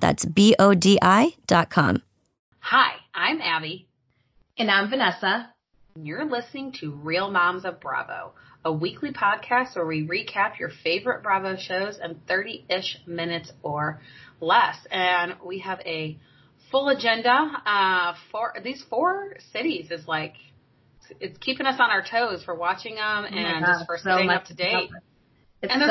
That's BODI.com. Hi, I'm Abby. And I'm Vanessa. You're listening to Real Moms of Bravo, a weekly podcast where we recap your favorite Bravo shows in 30-ish minutes or less. And we have a full agenda for these four cities. Is like, it's keeping us on our toes for watching them and just for staying up to date. And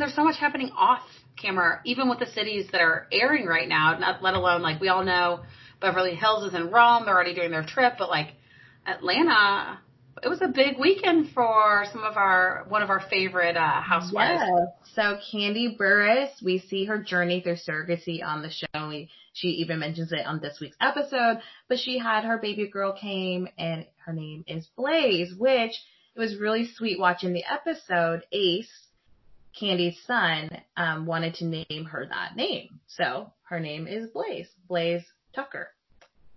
there's so much happening off camera, even with the cities that are airing right now, not let alone, like, we all know Beverly Hills is in Rome. They're already doing their trip. But like Atlanta, it was a big weekend for one of our favorite housewives. Yes. So Kandi Burruss, we see her journey through surrogacy on the show. She even mentions it on this week's episode, but she had her baby girl came and her name is Blaze, which it was really sweet watching the episode. Ace, Candy's son, wanted to name her that name. So her name is Blaze Tucker.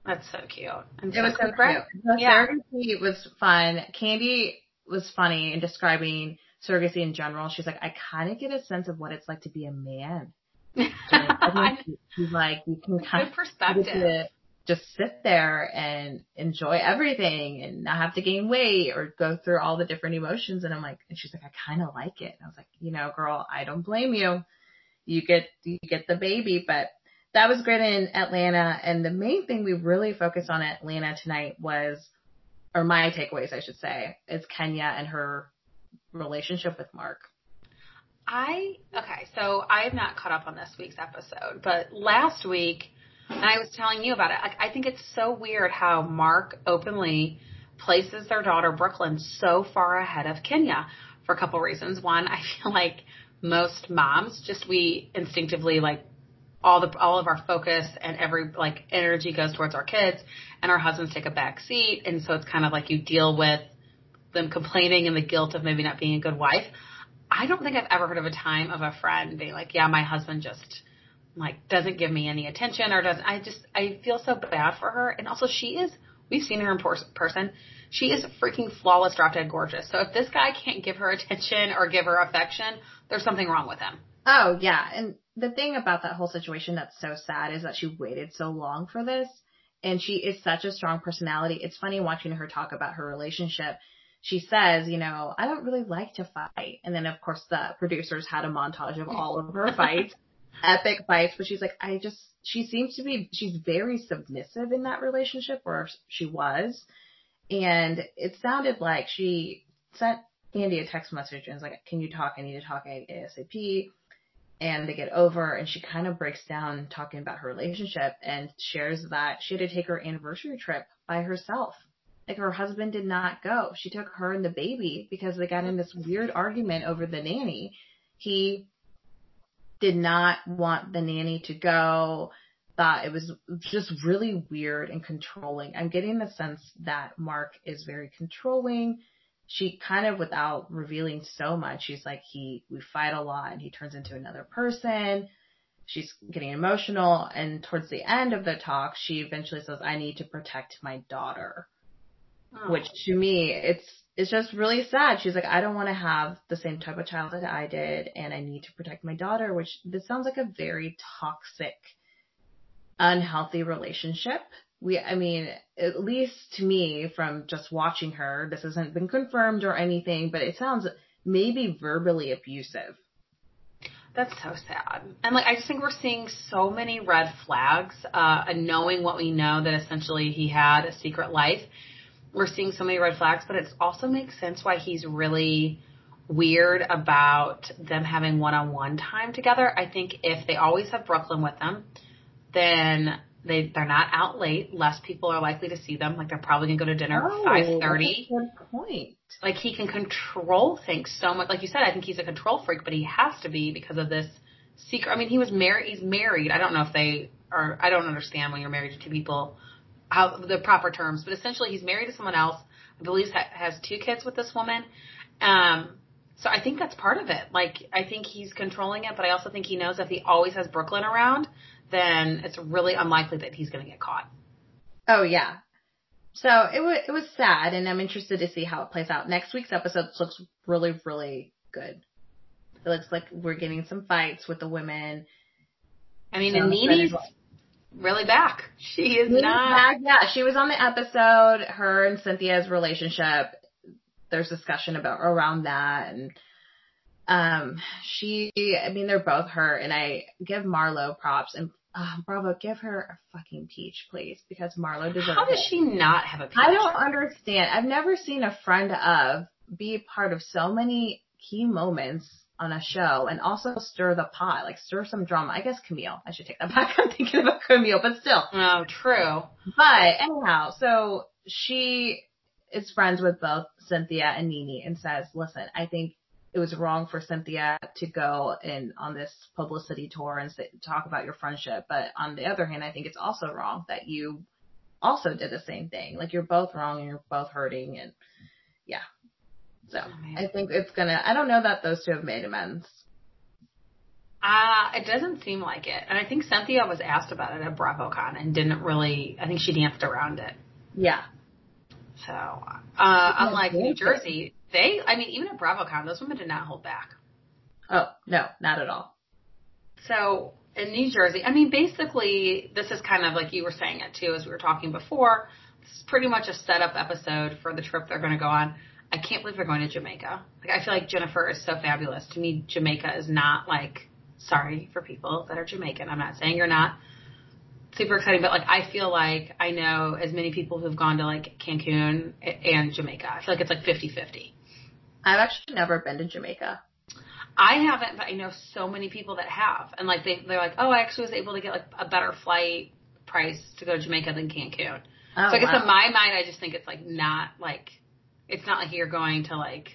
That's so cute. And it was so cute. Surrogacy was fun. Kandi was funny in describing surrogacy in general. She's like, I kind of get a sense of what it's like to be a man. She's like, you can kind of just sit there and enjoy everything and not have to gain weight or go through all the different emotions. And I'm like, and she's like, I kind of like it. And I was like, you know, girl, I don't blame you. You get the baby, but that was great in Atlanta, and the main thing we really focused on at Atlanta tonight was, or my takeaways, I should say, is Kenya and her relationship with Mark. So I have not caught up on this week's episode, but last week, and I was telling you about it, I think it's so weird how Mark openly places their daughter, Brooklyn, so far ahead of Kenya for a couple reasons. One, I feel like most moms, just we instinctively, like, all of our focus and every, like, energy goes towards our kids, and our husbands take a back seat. And so it's kind of like you deal with them complaining and the guilt of maybe not being a good wife. I don't think I've ever heard of a time of a friend being like, yeah, my husband just, like, doesn't give me any attention or doesn't. I feel so bad for her. And also we've seen her in person. She is freaking flawless, drop dead gorgeous. So if this guy can't give her attention or give her affection, there's something wrong with him. Oh, yeah. And the thing about that whole situation that's so sad is that she waited so long for this, and she is such a strong personality. It's funny watching her talk about her relationship. She says, you know, I don't really like to fight. And then, of course, the producers had a montage of all of her fights, epic fights. But she's like, she's very submissive in that relationship, or she was. And it sounded like she sent Andy a text message and was like, can you talk? I need to talk ASAP. And they get over, and she kind of breaks down talking about her relationship and shares that she had to take her anniversary trip by herself. Like, her husband did not go. She took her and the baby because they got in this weird argument over the nanny. He did not want the nanny to go. Thought it was just really weird and controlling. I'm getting the sense that Mark is very controlling. She kind of, without revealing so much, she's like, we fight a lot and he turns into another person. She's getting emotional. And towards the end of the talk, she eventually says, I need to protect my daughter, which to me, it's just really sad. She's like, I don't want to have the same type of childhood I did, and I need to protect my daughter, which this sounds like a very toxic, unhealthy relationship. At least to me, from just watching her, this hasn't been confirmed or anything, but it sounds maybe verbally abusive. That's so sad. And like, I just think we're seeing so many red flags, and knowing what we know that essentially he had a secret life. We're seeing so many red flags, but it also makes sense why he's really weird about them having one-on-one time together. I think if they always have Brooklyn with them, then they're not out late. Less people are likely to see them. Like, they're probably going to go to dinner at 5:30. That's a good point. Like, he can control things so much. Like you said, I think he's a control freak, but he has to be because of this secret. I mean, he's married. I don't know if they are. I don't understand when you're married to two people, how the proper terms, but essentially he's married to someone else. I believe has two kids with this woman. So I think that's part of it. Like, I think he's controlling it, but I also think he knows if he always has Brooklyn around, then it's really unlikely that he's going to get caught. Oh, yeah. So it was sad, and I'm interested to see how it plays out. Next week's episode looks really, really good. It looks like we're getting some fights with the women. I mean, and NeNe's really back. She is back. Yeah, she was on the episode. Her and Cynthia's relationship, there's discussion around that, and they're both hurt, and I give Marlo props, and Bravo, give her a fucking peach, please, because Marlo deserves it. How does she not have a peach? I don't understand. I've never seen a friend of be a part of so many key moments on a show and also stir the pot, like stir some drama. I guess Camille. I should take that back. I'm thinking about Camille, but still. Oh, true. But anyhow, so she is friends with both Cynthia and NeNe and says, listen, I think it was wrong for Cynthia to go in on this publicity tour and talk about your friendship. But on the other hand, I think it's also wrong that you also did the same thing. Like, you're both wrong and you're both hurting. And yeah. So I think it's I don't know that those two have made amends. It doesn't seem like it. And I think Cynthia was asked about it at BravoCon and I think she danced around it. Yeah. So, unlike New Jersey, even at BravoCon, those women did not hold back. Oh, no, not at all. So, in New Jersey, I mean, basically, this is kind of like you were saying it, too, as we were talking before. This is pretty much a setup episode for the trip they're going to go on. I can't believe they're going to Jamaica. Like, I feel like Jennifer is so fabulous. To me, Jamaica is not, like, sorry for people that are Jamaican. I'm not saying you're not. Super exciting, but like, I feel like I know as many people who've gone to like Cancun and Jamaica. I feel like it's like 50-50. I've actually never been to Jamaica. I haven't, but I know so many people that have, and like they're like, oh, I actually was able to get like a better flight price to go to Jamaica than Cancun. Oh, so I guess in my mind, I just think it's like not like you're going to like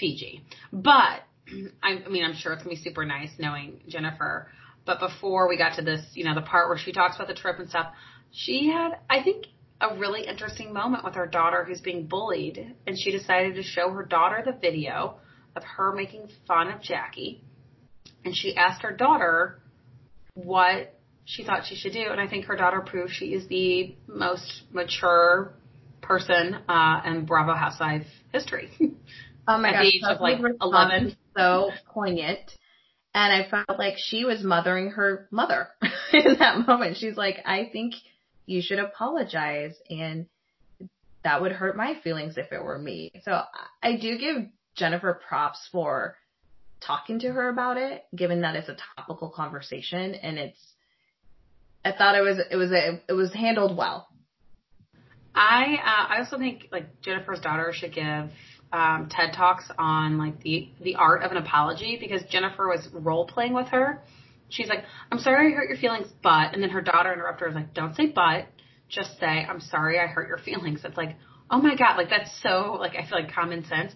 Fiji, but I mean, I'm sure it's gonna be super nice knowing Jennifer. But before we got to this, you know, the part where she talks about the trip and stuff, she had, I think, a really interesting moment with her daughter who's being bullied. And she decided to show her daughter the video of her making fun of Jackie. And she asked her daughter what she thought she should do. And I think her daughter proved she is the most mature person in Bravo Housewife history. Oh, my gosh. At the age of, like, 11. So poignant. And I felt like she was mothering her mother in that moment. She's like, I think you should apologize, and that would hurt my feelings if it were me. So I do give Jennifer props for talking to her about it, given that it's a topical conversation, and I thought it was handled well. I also think like Jennifer's daughter should give TED Talks on like the art of an apology, because Jennifer was role playing with her. She's like, I'm sorry I hurt your feelings, but, and then her daughter interrupted her and was like, don't say but, just say, I'm sorry I hurt your feelings. It's like, oh my God, like that's so, like, I feel like common sense,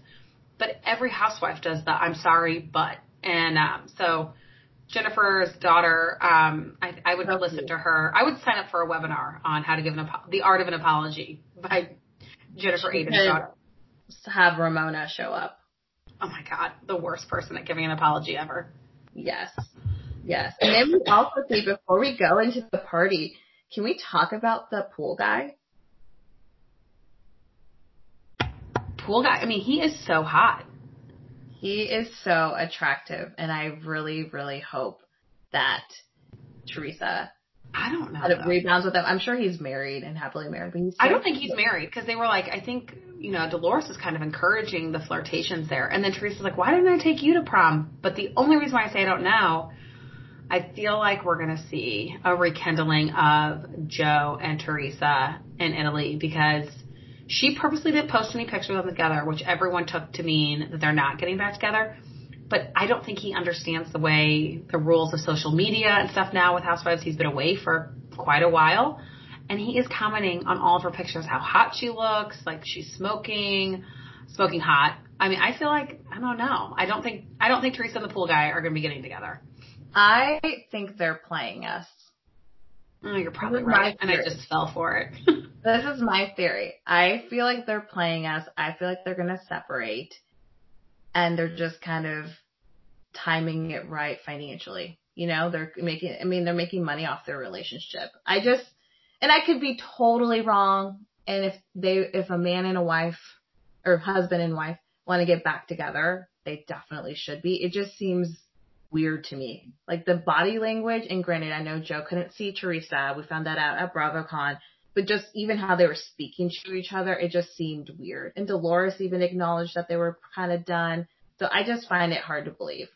but every housewife does that. I'm sorry, but, and so Jennifer's daughter, I would listen to her. I would sign up for a webinar on how to give the art of an apology by Jennifer Aiden's daughter. Have Ramona show up. Oh my God, the worst person at giving an apology ever. Yes. Yes. And then we also say, before we go into the party, can we talk about the pool guy? Pool guy. I mean, he is so hot. He is so attractive, and I really, really hope that Teresa I don't know. Out of rebounds with him. I'm sure he's married and happily married. But I don't think he's married because they were like, I think, you know, Dolores is kind of encouraging the flirtations there. And then Teresa's like, why didn't I take you to prom? But the only reason why I say I don't know, I feel like we're going to see a rekindling of Joe and Teresa in Italy because she purposely didn't post any pictures of them together, which everyone took to mean that they're not getting back together. But I don't think he understands the way the rules of social media and stuff now with housewives. He's been away for quite a while. And he is commenting on all of her pictures, how hot she looks, like she's smoking hot. I mean, I feel like, I don't know. I don't think Teresa and the pool guy are going to be getting together. I think they're playing us. Oh, you're probably right. And I just fell for it. This is my theory. I feel like they're playing us. I feel like they're going to separate. And they're just kind of timing it right financially. You know, they're making money off their relationship. And I could be totally wrong. And if a man and a wife or husband and wife want to get back together, they definitely should be. It just seems weird to me. Like the body language, and granted, I know Joe couldn't see Teresa. We found that out at BravoCon. But just even how they were speaking to each other, it just seemed weird. And Dolores even acknowledged that they were kind of done. So I just find it hard to believe.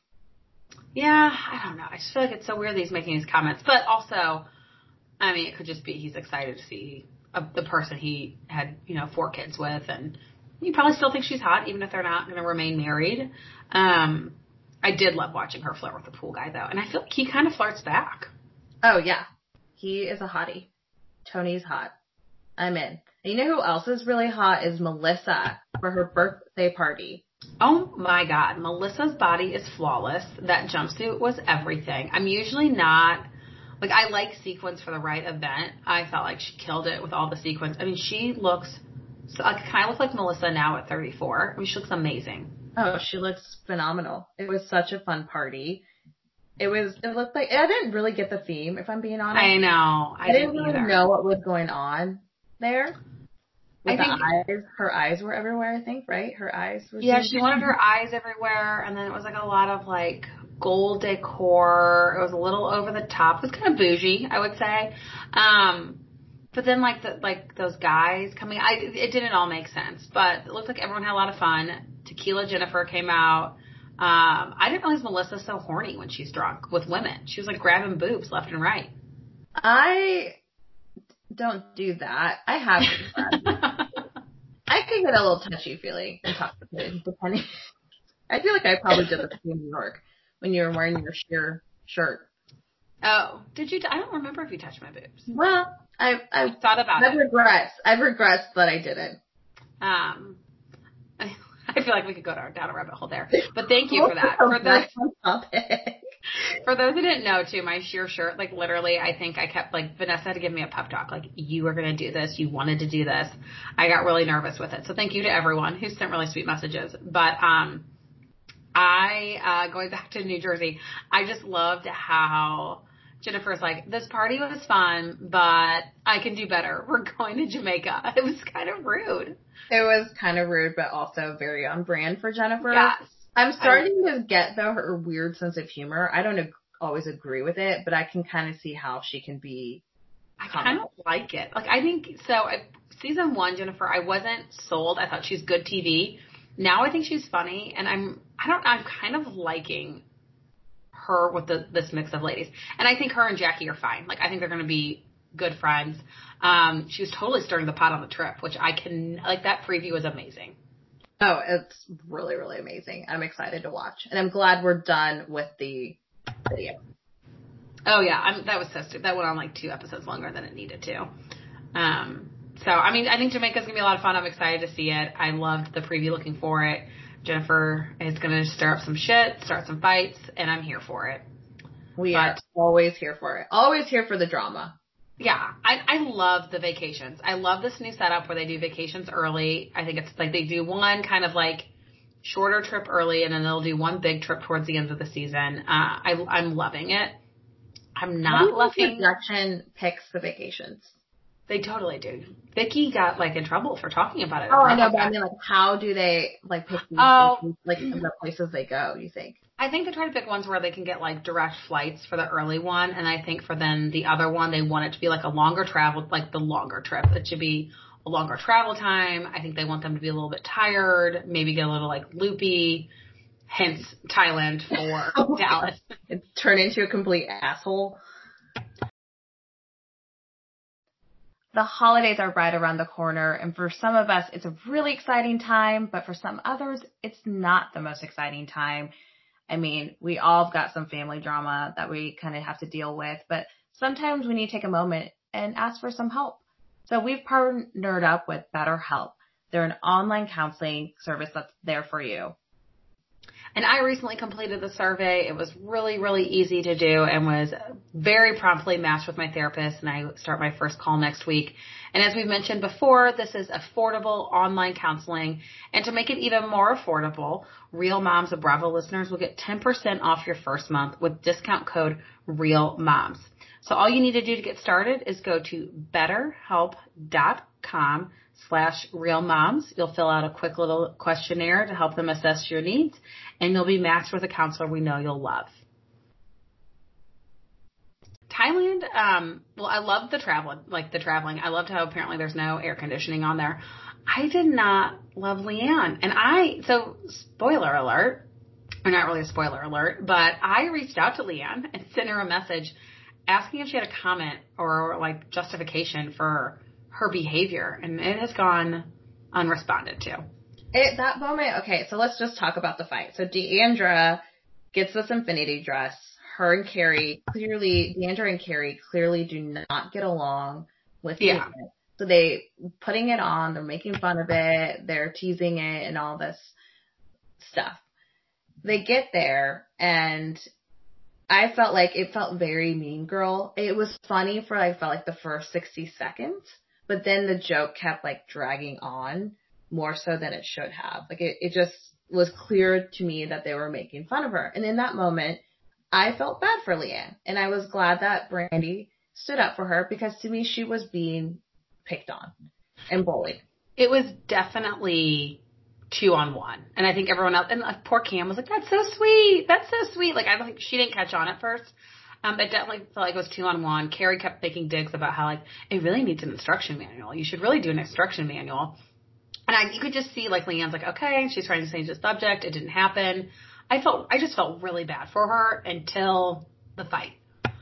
Yeah, I don't know. I just feel like it's so weird that he's making these comments. But also, I mean, it could just be he's excited to see the person he had, you know, 4 kids with. And you probably still think she's hot, even if they're not going to remain married. I did love watching her flirt with the pool guy, though. And I feel like he kind of flirts back. Oh, yeah. He is a hottie. Tony's hot. I'm in. And you know who else is really hot is Melissa for her birthday party. Oh my God. Melissa's body is flawless. That jumpsuit was everything. I'm usually not like, I like sequins for the right event. I felt like she killed it with all the sequins. I mean, she looks like, can I look like Melissa now at 34? I mean, she looks amazing. Oh, she looks phenomenal. It was such a fun party. It looked like, I didn't really get the theme, if I'm being honest. I know. I didn't really know what was going on there. I think her eyes were everywhere, I think, right? Her eyes were. Yeah, she wanted her eyes everywhere, and then it was like a lot of like gold decor. It was a little over the top. It was kind of bougie, I would say. But then like those guys coming, it didn't all make sense, but it looked like everyone had a lot of fun. Tequila Jennifer came out. I didn't realize Melissa's so horny when she's drunk with women. She was like grabbing boobs left and right. I don't do that. I have. I could get a little touchy-feely and intoxicated, depending. I feel like I probably did this in New York when you were wearing your sheer shirt. Oh, did you? I don't remember if you touched my boobs. Well, I thought about it. I regressed that I didn't. I feel like we could go down a rabbit hole there. But thank you for that. For those who didn't know, too, my sheer shirt, like literally, I think I kept, like, Vanessa had to give me a pep talk. Like, you are going to do this. You wanted to do this. I got really nervous with it. So thank you to everyone who sent really sweet messages. But I going back to New Jersey, I just loved how Jennifer's like, this party was fun, but I can do better. We're going to Jamaica. It was kind of rude. It was kind of rude, but also very on brand for Jennifer. Yes. I'm starting to get, though, her weird sense of humor. I don't always agree with it, but I can kind of see how she can be. I kind of like it. Like, I think, so season 1, Jennifer, I wasn't sold. I thought she's good TV. Now I think she's funny, and I'm kind of liking her with this mix of ladies. And I think her and Jackie are fine. Like, I think they're going to be good friends. She was totally stirring the pot on the trip, which that preview was amazing. Oh, it's really, really amazing. I'm excited to watch. And I'm glad we're done with the video. Oh, yeah. That was so stupid. That went on like 2 episodes longer than it needed to. So, I mean, I think Jamaica's going to be a lot of fun. I'm excited to see it. I loved the preview, looking for it. Jennifer is going to stir up some shit, start some fights, and I'm here for it. We are always here for it. Always here for the drama. Yeah. I love the vacations. I love this new setup where they do vacations early. I think it's like they do one kind of like shorter trip early, and then they'll do one big trip towards the end of the season. I'm loving it. I'm not loving. Production picks the vacations. They totally do. Vicki got like in trouble for talking about it. Oh, I know, but I mean, like, how do they like pick these places, like the places they go? You think? I think they try to pick ones where they can get like direct flights for the early one, and I think for then the other one they want it to be like a longer travel, like the longer trip. It should be a longer travel time. I think they want them to be a little bit tired, maybe get a little like loopy. Hence Thailand for Dallas. It's turned into a complete asshole. The holidays are right around the corner, and for some of us, it's a really exciting time, but for some others, it's not the most exciting time. I mean, we all've got some family drama that we kind of have to deal with, but sometimes we need to take a moment and ask for some help. So we've partnered up with BetterHelp. They're an online counseling service that's there for you. And I recently completed the survey. It was really, really easy to do and was very promptly matched with my therapist, and I start my first call next week. And as we've mentioned before, this is affordable online counseling. And to make it even more affordable, Real Moms of Bravo listeners will get 10% off your first month with discount code REALMOMS. So all you need to do to get started is go to betterhelp.com/realmoms. You'll fill out a quick little questionnaire to help them assess your needs, and you'll be matched with a counselor we know you'll love. Thailand, well, I love the travel, like the traveling. I loved how apparently there's no air conditioning on there. I did not love Leanne. And so spoiler alert, or not really a spoiler alert, but I reached out to Leanne and sent her a message asking if she had a comment or like justification for her behavior, and it has gone unresponded to. At that moment, okay, so let's just talk about the fight. So D'Andra gets this infinity dress. D'Andra and Carrie clearly do not get along with it. So they putting it on, they're making fun of it, they're teasing it and all this stuff. They get there, and I felt like it felt very Mean Girl. It was funny for, I felt like, the first 60 seconds. But then the joke kept, like, dragging on more so than it should have. Like, it just was clear to me that they were making fun of her. And in that moment, I felt bad for Leanne. And I was glad that Brandy stood up for her, because to me, she was being picked on and bullied. It was definitely 2-on-1. And I think everyone else, and poor Cam was like, that's so sweet. That's so sweet. Like, I don't think she didn't catch on at first. It definitely felt like it was 2-on-1. Carrie kept making digs about how, like, it really needs an instruction manual. You should really do an instruction manual. And you could just see, like, Leanne's like, okay, she's trying to change the subject. It didn't happen. I just felt really bad for her until the fight.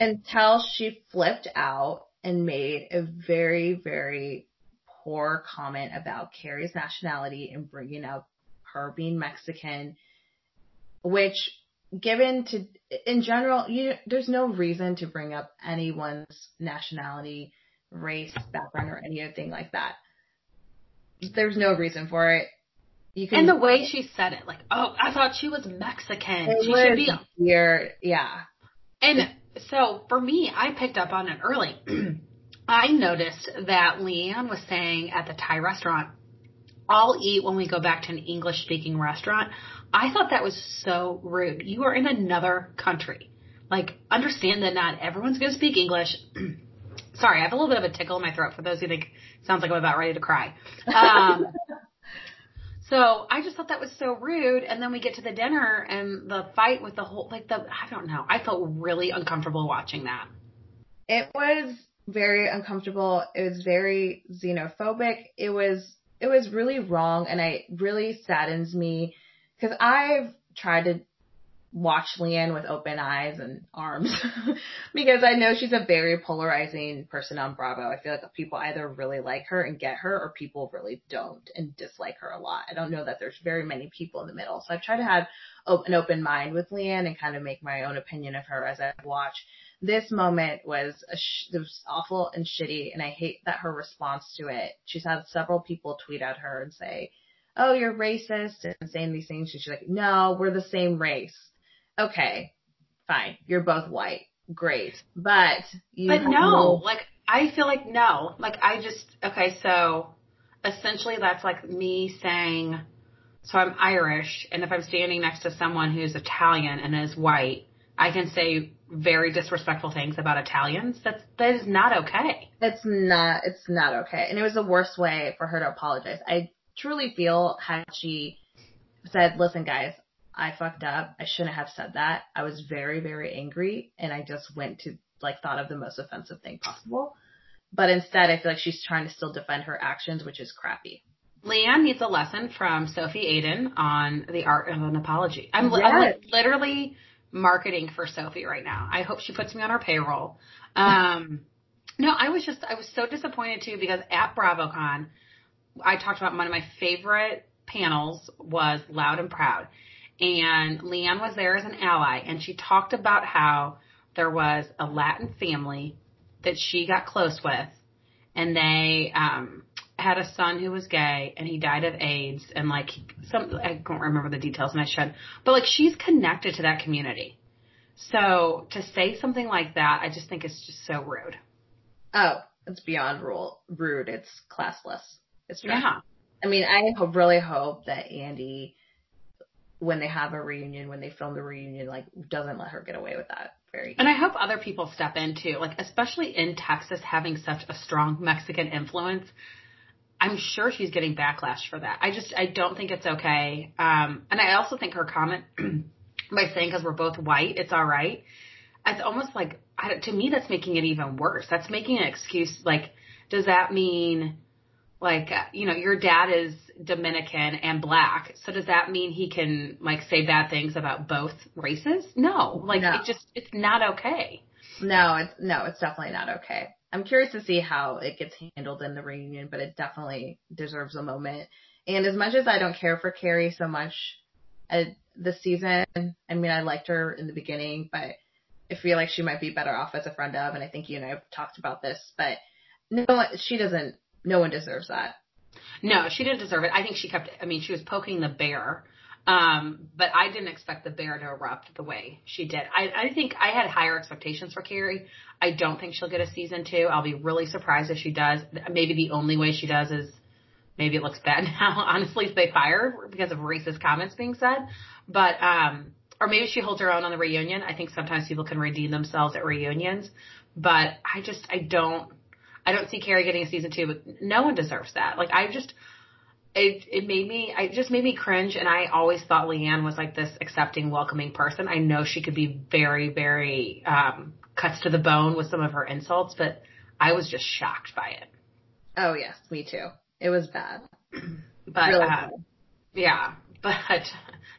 Until she flipped out and made a very, very poor comment about Carrie's nationality and bringing up her being Mexican, which in general, there's no reason to bring up anyone's nationality, race, background, or anything like that. There's no reason for it. And the way she said it, like, oh, I thought she was Mexican. She should be weird. Yeah. And so for me, I picked up on it early. I noticed that Leanne was saying at the Thai restaurant, I'll eat when we go back to an English-speaking restaurant. I thought that was so rude. You are in another country. Like, understand that not everyone's going to speak English. Sorry, I have a little bit of a tickle in my throat for those who think it sounds like I'm about ready to cry. So I just thought that was so rude. And then we get to the dinner and the fight with the whole, like, I don't know. I felt really uncomfortable watching that. It was very uncomfortable. It was very xenophobic. It was really wrong, and it really saddens me, because I've tried to watch Leanne with open eyes and arms because I know she's a very polarizing person on Bravo. I feel like people either really like her and get her, or people really don't and dislike her a lot. I don't know that there's very many people in the middle. So I've tried to have an open mind with Leanne and kind of make my own opinion of her as I watch. This moment was awful and shitty, and I hate that her response to it. She's had several people tweet at her and say, oh, you're racist, and saying these things. She's like, no, we're the same race. Okay, fine. You're both white. Great. But I feel like no. Like, I just, okay, so essentially that's like me saying, so I'm Irish, and if I'm standing next to someone who's Italian and is white, I can say very disrespectful things about Italians. That is not okay. It's not okay. And it was the worst way for her to apologize. I truly feel had she said, listen, guys, I fucked up. I shouldn't have said that. I was very, very angry. And I just went to thought of the most offensive thing possible. But instead, I feel like she's trying to still defend her actions, which is crappy. Leanne needs a lesson from Sophie Aiden on the art of an apology. I'm literally marketing for Sophie right now. I hope she puts me on her payroll. No, I was so disappointed too, because at BravoCon, I talked about one of my favorite panels was Loud and Proud. And Leanne was there as an ally, and she talked about how there was a Latin family that she got close with, and they had a son who was gay, and he died of AIDS, and I don't remember the details, and I should, but she's connected to that community. So to say something like that, I just think it's just so rude. Oh, it's beyond rude. It's classless. It's trash. Yeah. I mean, I really hope that Andy, when they film the reunion, doesn't let her get away with that. And I hope other people step in too, especially in Texas, having such a strong Mexican influence. I'm sure she's getting backlash for that. I don't think it's okay. And I also think her comment by saying, because we're both white, it's all right. It's almost to me, that's making it even worse. That's making an excuse. Does that mean your dad is Dominican and black, so does that mean he can say bad things about both races? No, no. It's not okay. No, it's definitely not okay. I'm curious to see how it gets handled in the reunion, but it definitely deserves a moment. And as much as I don't care for Carrie so much this season, I mean, I liked her in the beginning, but I feel like she might be better off as a friend of, and I think you and I have talked about this, but no, she doesn't. No one deserves that. No, she didn't deserve it. I think she was poking the bear. But I didn't expect the bear to erupt the way she did. I think I had higher expectations for Carrie. I don't think she'll get a season 2. I'll be really surprised if she does. Maybe the only way she does is maybe it looks bad now, honestly, if they fire her because of racist comments being said. But, or maybe she holds her own on the reunion. I think sometimes people can redeem themselves at reunions, but I don't see Carrie getting a season 2, but no one deserves that. It made me cringe. And I always thought Leanne was this accepting, welcoming person. I know she could be very, very, cuts to the bone with some of her insults, but I was just shocked by it. Oh yes, me too. It was bad. But, really bad. Yeah, but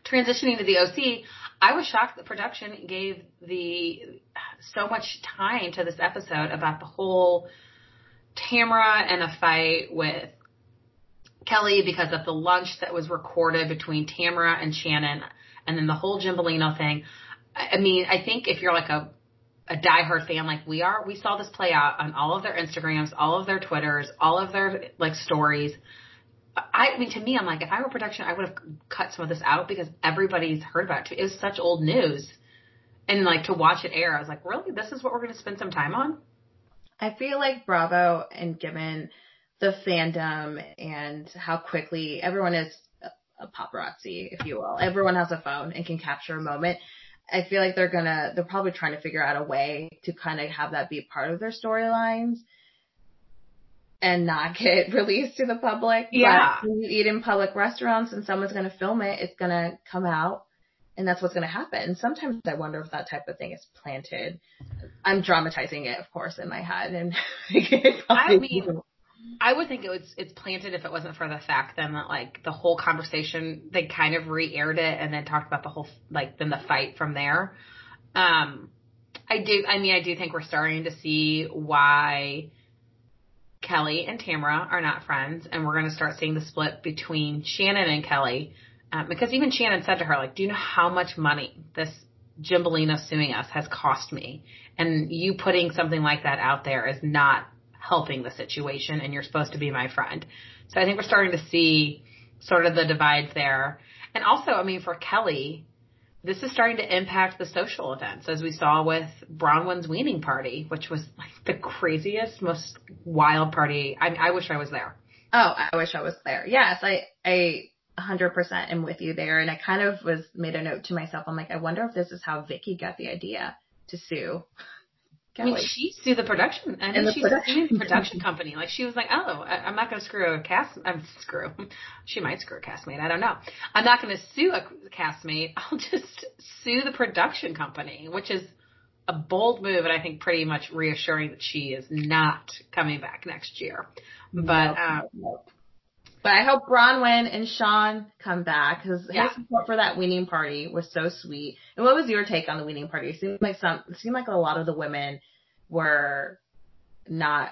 transitioning to the OC, I was shocked that production gave so much time to this episode about the whole Tamara and a fight with Kelly because of the lunch that was recorded between Tamara and Shannon, and then the whole Gimbalino thing. I mean, I think if you're a diehard fan like we are, we saw this play out on all of their Instagrams, all of their Twitters, all of their stories. I mean, to me, I'm if I were production, I would have cut some of this out because everybody's heard about it. It was such old news, and to watch it air, I was really? This is what we're going to spend some time on? I feel like Bravo, and given the fandom and how quickly everyone is a paparazzi, if you will, everyone has a phone and can capture a moment. I feel like they're probably trying to figure out a way to kind of have that be part of their storylines and not get released to the public. Yeah. But when you eat in public restaurants and someone's going to film it, it's going to come out. And that's what's going to happen. And sometimes I wonder if that type of thing is planted. I'm dramatizing it, of course, in my head. And I would think it's planted if it wasn't for the fact then that the whole conversation, they kind of re-aired it and then talked about the whole, then the fight from there. I do think we're starting to see why Kelly and Tamara are not friends. And we're going to start seeing the split between Shannon and Kelly. Because even Shannon said to her, do you know how much money this Gimbalino suing us has cost me? And you putting something like that out there is not helping the situation, and you're supposed to be my friend. So I think we're starting to see sort of the divides there. And also, I mean, for Kelly, this is starting to impact the social events, as we saw with Bronwyn's weaning party, which was the craziest, most wild party. I wish I was there. Oh, I wish I was there. Yes, I 100% am with you there. And I kind of made a note to myself. I'm I wonder if this is how Vicki got the idea to sue Kelly. I mean, she sued the production. I know she sued the production company. Like, she was like, oh, I'm not going to screw a cast. She might screw a castmate. I don't know. I'm not going to sue a castmate. I'll just sue the production company, which is a bold move. And I think pretty much reassuring that she is not coming back next year. But, but I hope Bronwyn and Sean come back, because his support for that weaning party was so sweet. And what was your take on the weaning party? It seemed like a lot of the women were not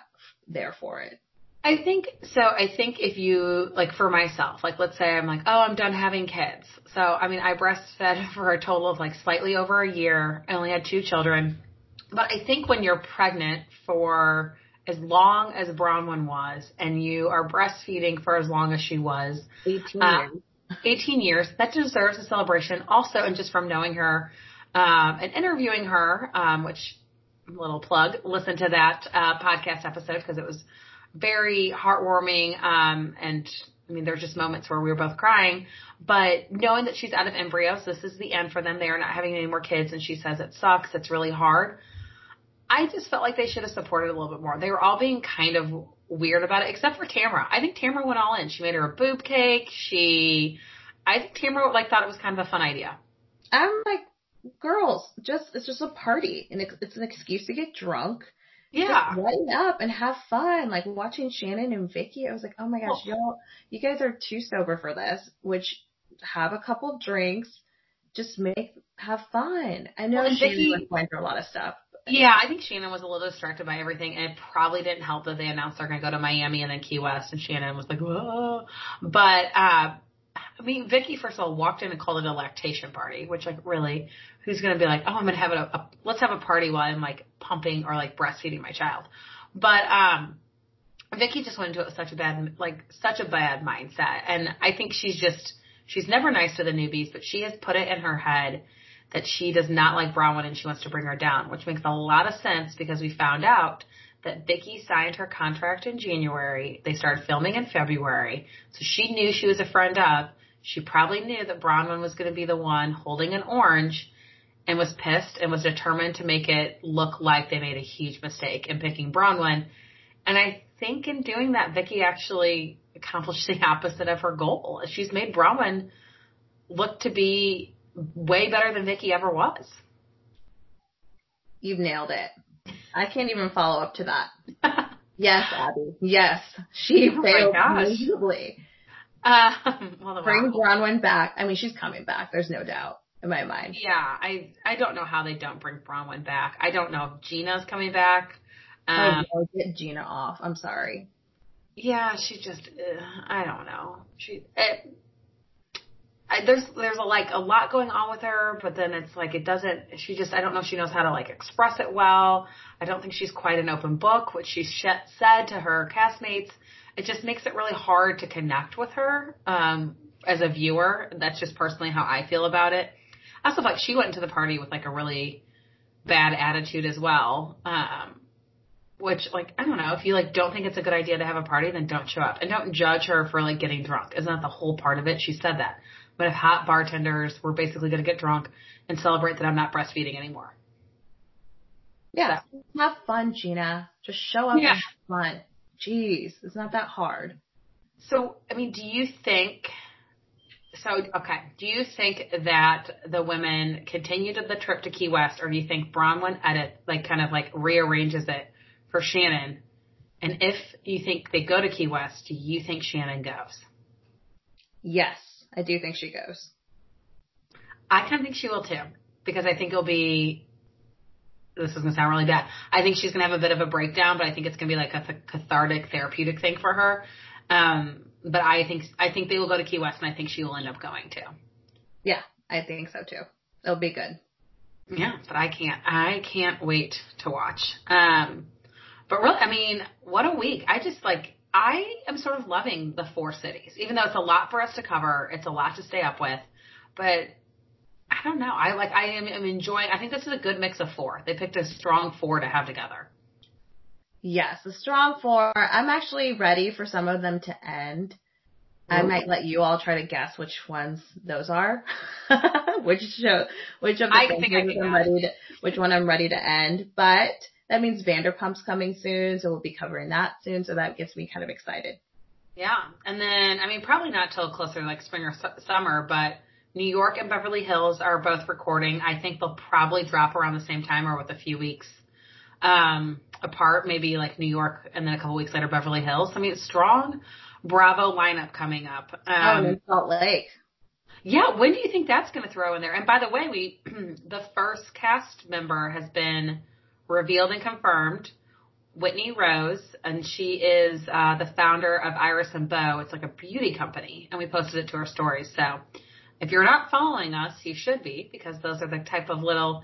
there for it. I think so. I think if you, like, for myself, like, let's say I'm like, oh, I'm done having kids. So, I mean, I breastfed for a total of like slightly over a year. I only had 2 children. But I think when you're pregnant for as long as Bronwyn was, and you are breastfeeding for as long as she was, 18 years, that deserves a celebration. Also, and just from knowing her and interviewing her, which, little plug, listen to that podcast episode, because it was very heartwarming. And I mean, there's just moments where we were both crying, but knowing that she's out of embryos, this is the end for them. They are not having any more kids. And she says it sucks. It's really hard. I just felt like they should have supported a little bit more. They were all being kind of weird about it, except for Tamara. I think Tamara went all in. She made her a boob cake. I think Tamara like thought it was kind of a fun idea. I'm like, girls, it's just a party, and it's an excuse to get drunk. Yeah. Lighten up and have fun. Like, watching Shannon and Vicki, I was like, oh my gosh, you guys are too sober for this. Which, have a couple drinks, just have fun. I know Shannon was going through a lot of stuff. Yeah, I think Shannon was a little distracted by everything, and it probably didn't help that they announced they're going to go to Miami and then Key West, and Shannon was like, whoa. But, I mean, Vicki, first of all, walked in and called it a lactation party, which, like, really, who's going to be like, oh, I'm going to have let's have a party while I'm, like, pumping or, like, breastfeeding my child. But Vicki just went into it with such a bad mindset, and I think she's never nice to the newbies, but she has put it in her head that she does not like Bronwyn and she wants to bring her down, which makes a lot of sense, because we found out that Vicki signed her contract in January. They started filming in February. So she knew she was a friend of. She probably knew that Bronwyn was going to be the one holding an orange, and was pissed and was determined to make it look like they made a huge mistake in picking Bronwyn. And I think in doing that, Vicki actually accomplished the opposite of her goal. She's made Bronwyn look to be way better than Vicki ever was. You've nailed it. I can't even follow up to that. Yes, Abby. Yes. She failed miserably. Bring Bronwyn back. I mean, she's coming back. There's no doubt in my mind. Yeah. I don't know how they don't bring Bronwyn back. I don't know if Gina's coming back. Get Gina off. I'm sorry. Yeah. She just, I don't know. There's a lot going on with her, but then it's like, I don't know if she knows how to, like, express it well. I don't think she's quite an open book, which she said to her castmates. It just makes it really hard to connect with her, as a viewer. That's just personally how I feel about it. I also feel like she went into the party with, like, a really bad attitude as well. Which, like, I don't know, if you, like, don't think it's a good idea to have a party, then don't show up, and don't judge her for, like, getting drunk. Isn't that the whole part of it? She said that. But if hot bartenders were basically going to get drunk and celebrate that I'm not breastfeeding anymore. Yeah. Have fun, Gina. Just show up and have fun. Jeez, it's not that hard. So, I mean, do you think that the women continued the trip to Key West, or do you think Bronwyn rearranges it for Shannon? And if you think they go to Key West, do you think Shannon goes? Yes. I do think she goes. I kind of think she will too, because I think this is going to sound really bad. I think she's going to have a bit of a breakdown, but I think it's going to be like a cathartic, therapeutic thing for her. But I think they will go to Key West, and I think she will end up going too. Yeah, I think so too. It'll be good. Yeah, but I can't wait to watch. But really, I mean, what a week. I am sort of loving the 4 cities, even though it's a lot for us to cover. It's a lot to stay up with, but I don't know. I am enjoying, I think this is a good mix of 4. They picked a strong 4 to have together. Yes, a strong 4. I'm actually ready for some of them to end. Ooh. I might let you all try to guess which ones those are, which show, which of the things I'm ready to, which one I'm ready to end. But that means Vanderpump's coming soon, so we'll be covering that soon. So that gets me kind of excited. Yeah. And then, I mean, probably not till closer like spring or summer, but New York and Beverly Hills are both recording. I think they'll probably drop around the same time or with a few weeks apart, maybe like New York and then a couple weeks later, Beverly Hills. I mean, it's strong Bravo lineup coming up. In Salt Lake. Yeah. When do you think that's going to throw in there? And by the way, the first cast member has been revealed and confirmed. Whitney Rose, and she is the founder of Iris and Bo. It's like a beauty company, and we posted it to our stories. So if you're not following us, you should be, because those are the type of little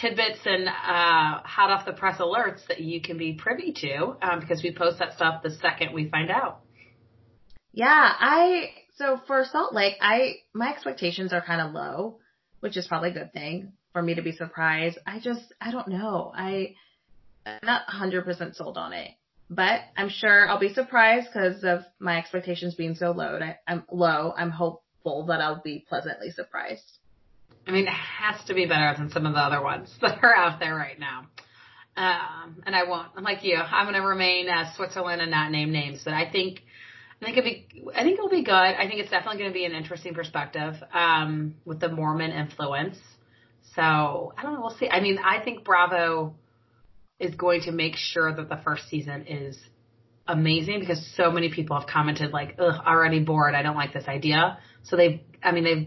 tidbits and hot off the press alerts that you can be privy to, because we post that stuff the second we find out. Yeah, so for Salt Lake, my expectations are kind of low, which is probably a good thing for me to be surprised. I don't know. I'm not 100% sold on it, but I'm sure I'll be surprised because of my expectations being so low. I'm low. I'm hopeful that I'll be pleasantly surprised. I mean, it has to be better than some of the other ones that are out there right now. And I'm like you. I'm going to remain Switzerland and not name names, but I think it'll be good. I think it's definitely going to be an interesting perspective with the Mormon influence. So I don't know. We'll see. I mean, I think Bravo is going to make sure that the first season is amazing, because so many people have commented like, ugh, already bored. I don't like this idea. So they've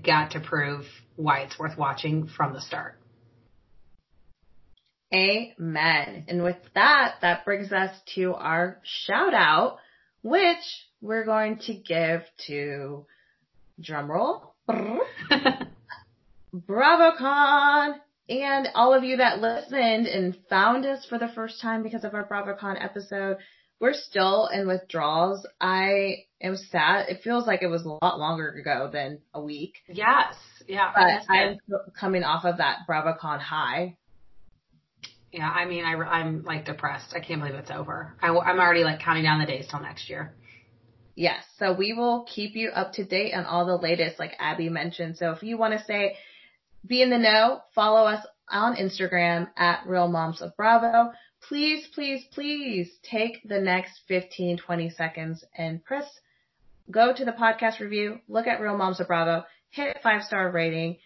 got to prove why it's worth watching from the start. Amen. And with that brings us to our shout out, which we're going to give to, drumroll, BravoCon. And all of you that listened and found us for the first time because of our BravoCon episode, we're still in withdrawals. I am sad. It feels like it was a lot longer ago than a week. Yes. Yeah. But I'm coming off of that BravoCon high. Yeah. I mean, I'm like depressed. I can't believe it's over. I'm already like counting down the days till next year. Yes. So we will keep you up to date on all the latest, like Abby mentioned. So if you want to be in the know, follow us on Instagram at Real Moms of Bravo. Please, please, please take the next 15, 20 seconds and go to the podcast review, look at Real Moms of Bravo, hit 5-star rating,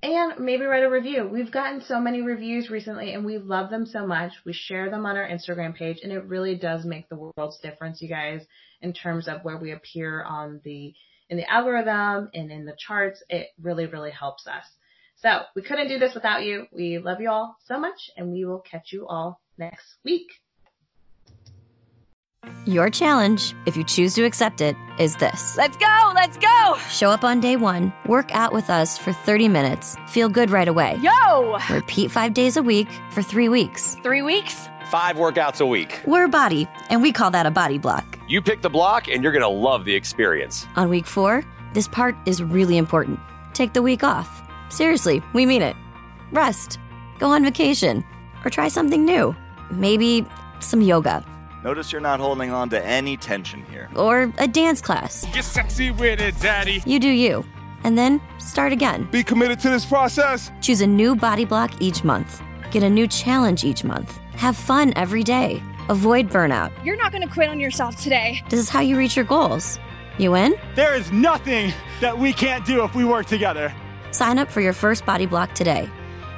and maybe write a review. We've gotten so many reviews recently and we love them so much. We share them on our Instagram page and it really does make the world's difference, you guys, in terms of where we appear in the algorithm and in the charts. It really, really helps us. So we couldn't do this without you. We love you all so much, and we will catch you all next week. Your challenge, if you choose to accept it, is this. Let's go! Let's go! Show up on day one, work out with us for 30 minutes, feel good right away. Yo! Repeat 5 days a week for 3 weeks. 3 weeks? 5 workouts a week. We're Body, and we call that a body block. You pick the block, and you're going to love the experience. On week 4, this part is really important. Take the week off. Seriously, we mean it. Rest, go on vacation, or try something new. Maybe some yoga. Notice you're not holding on to any tension here. Or a dance class. Get sexy with it, daddy. You do you. And then start again. Be committed to this process. Choose a new body block each month. Get a new challenge each month. Have fun every day. Avoid burnout. You're not going to quit on yourself today. This is how you reach your goals. You win? There is nothing that we can't do if we work together. Sign up for your first Body Block today.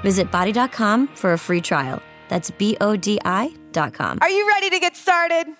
Visit Body.com for a free trial. That's BODI.com. Are you ready to get started?